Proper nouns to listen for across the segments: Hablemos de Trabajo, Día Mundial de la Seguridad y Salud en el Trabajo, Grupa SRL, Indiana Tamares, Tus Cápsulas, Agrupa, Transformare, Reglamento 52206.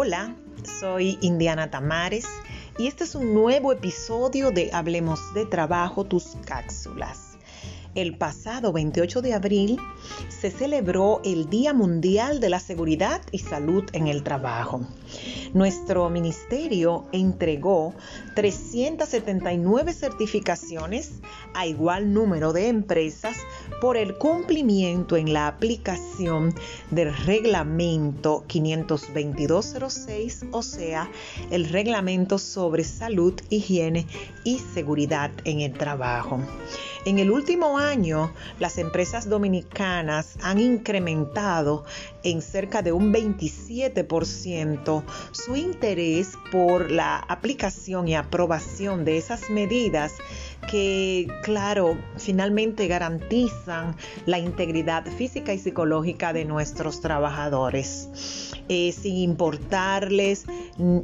Hola, soy Indiana Tamares y este es un nuevo episodio de Hablemos de Trabajo, Tus Cápsulas. El pasado 28 de abril se celebró el Día Mundial de la Seguridad y Salud en el Trabajo. Nuestro ministerio entregó 379 certificaciones a igual número de empresas por el cumplimiento en la aplicación del Reglamento 52206, o sea, el Reglamento sobre Salud, Higiene y Seguridad en el Trabajo. En el último año, las empresas dominicanas han incrementado en cerca de un 27% su interés por la aplicación y aprobación de esas medidas que, claro, finalmente garantizan la integridad física y psicológica de nuestros trabajadores, sin importarles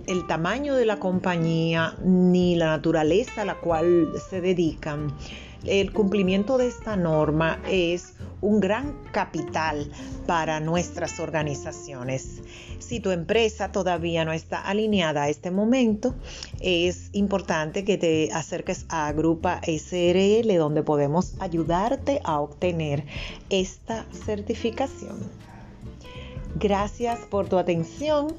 el tamaño de la compañía ni la naturaleza a la cual se dedican. El cumplimiento de esta norma es un gran capital para nuestras organizaciones. Si tu empresa todavía no está alineada a este momento, es importante que te acerques a Grupa SRL, donde podemos ayudarte a obtener esta certificación. Gracias por tu atención.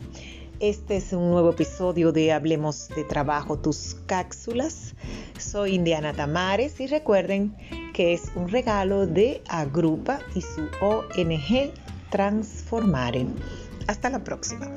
Este es un nuevo episodio de Hablemos de Trabajo, Tus Cápsulas. Soy Indiana Tamares y recuerden que es un regalo de Agrupa y su ONG Transformare. Hasta la próxima.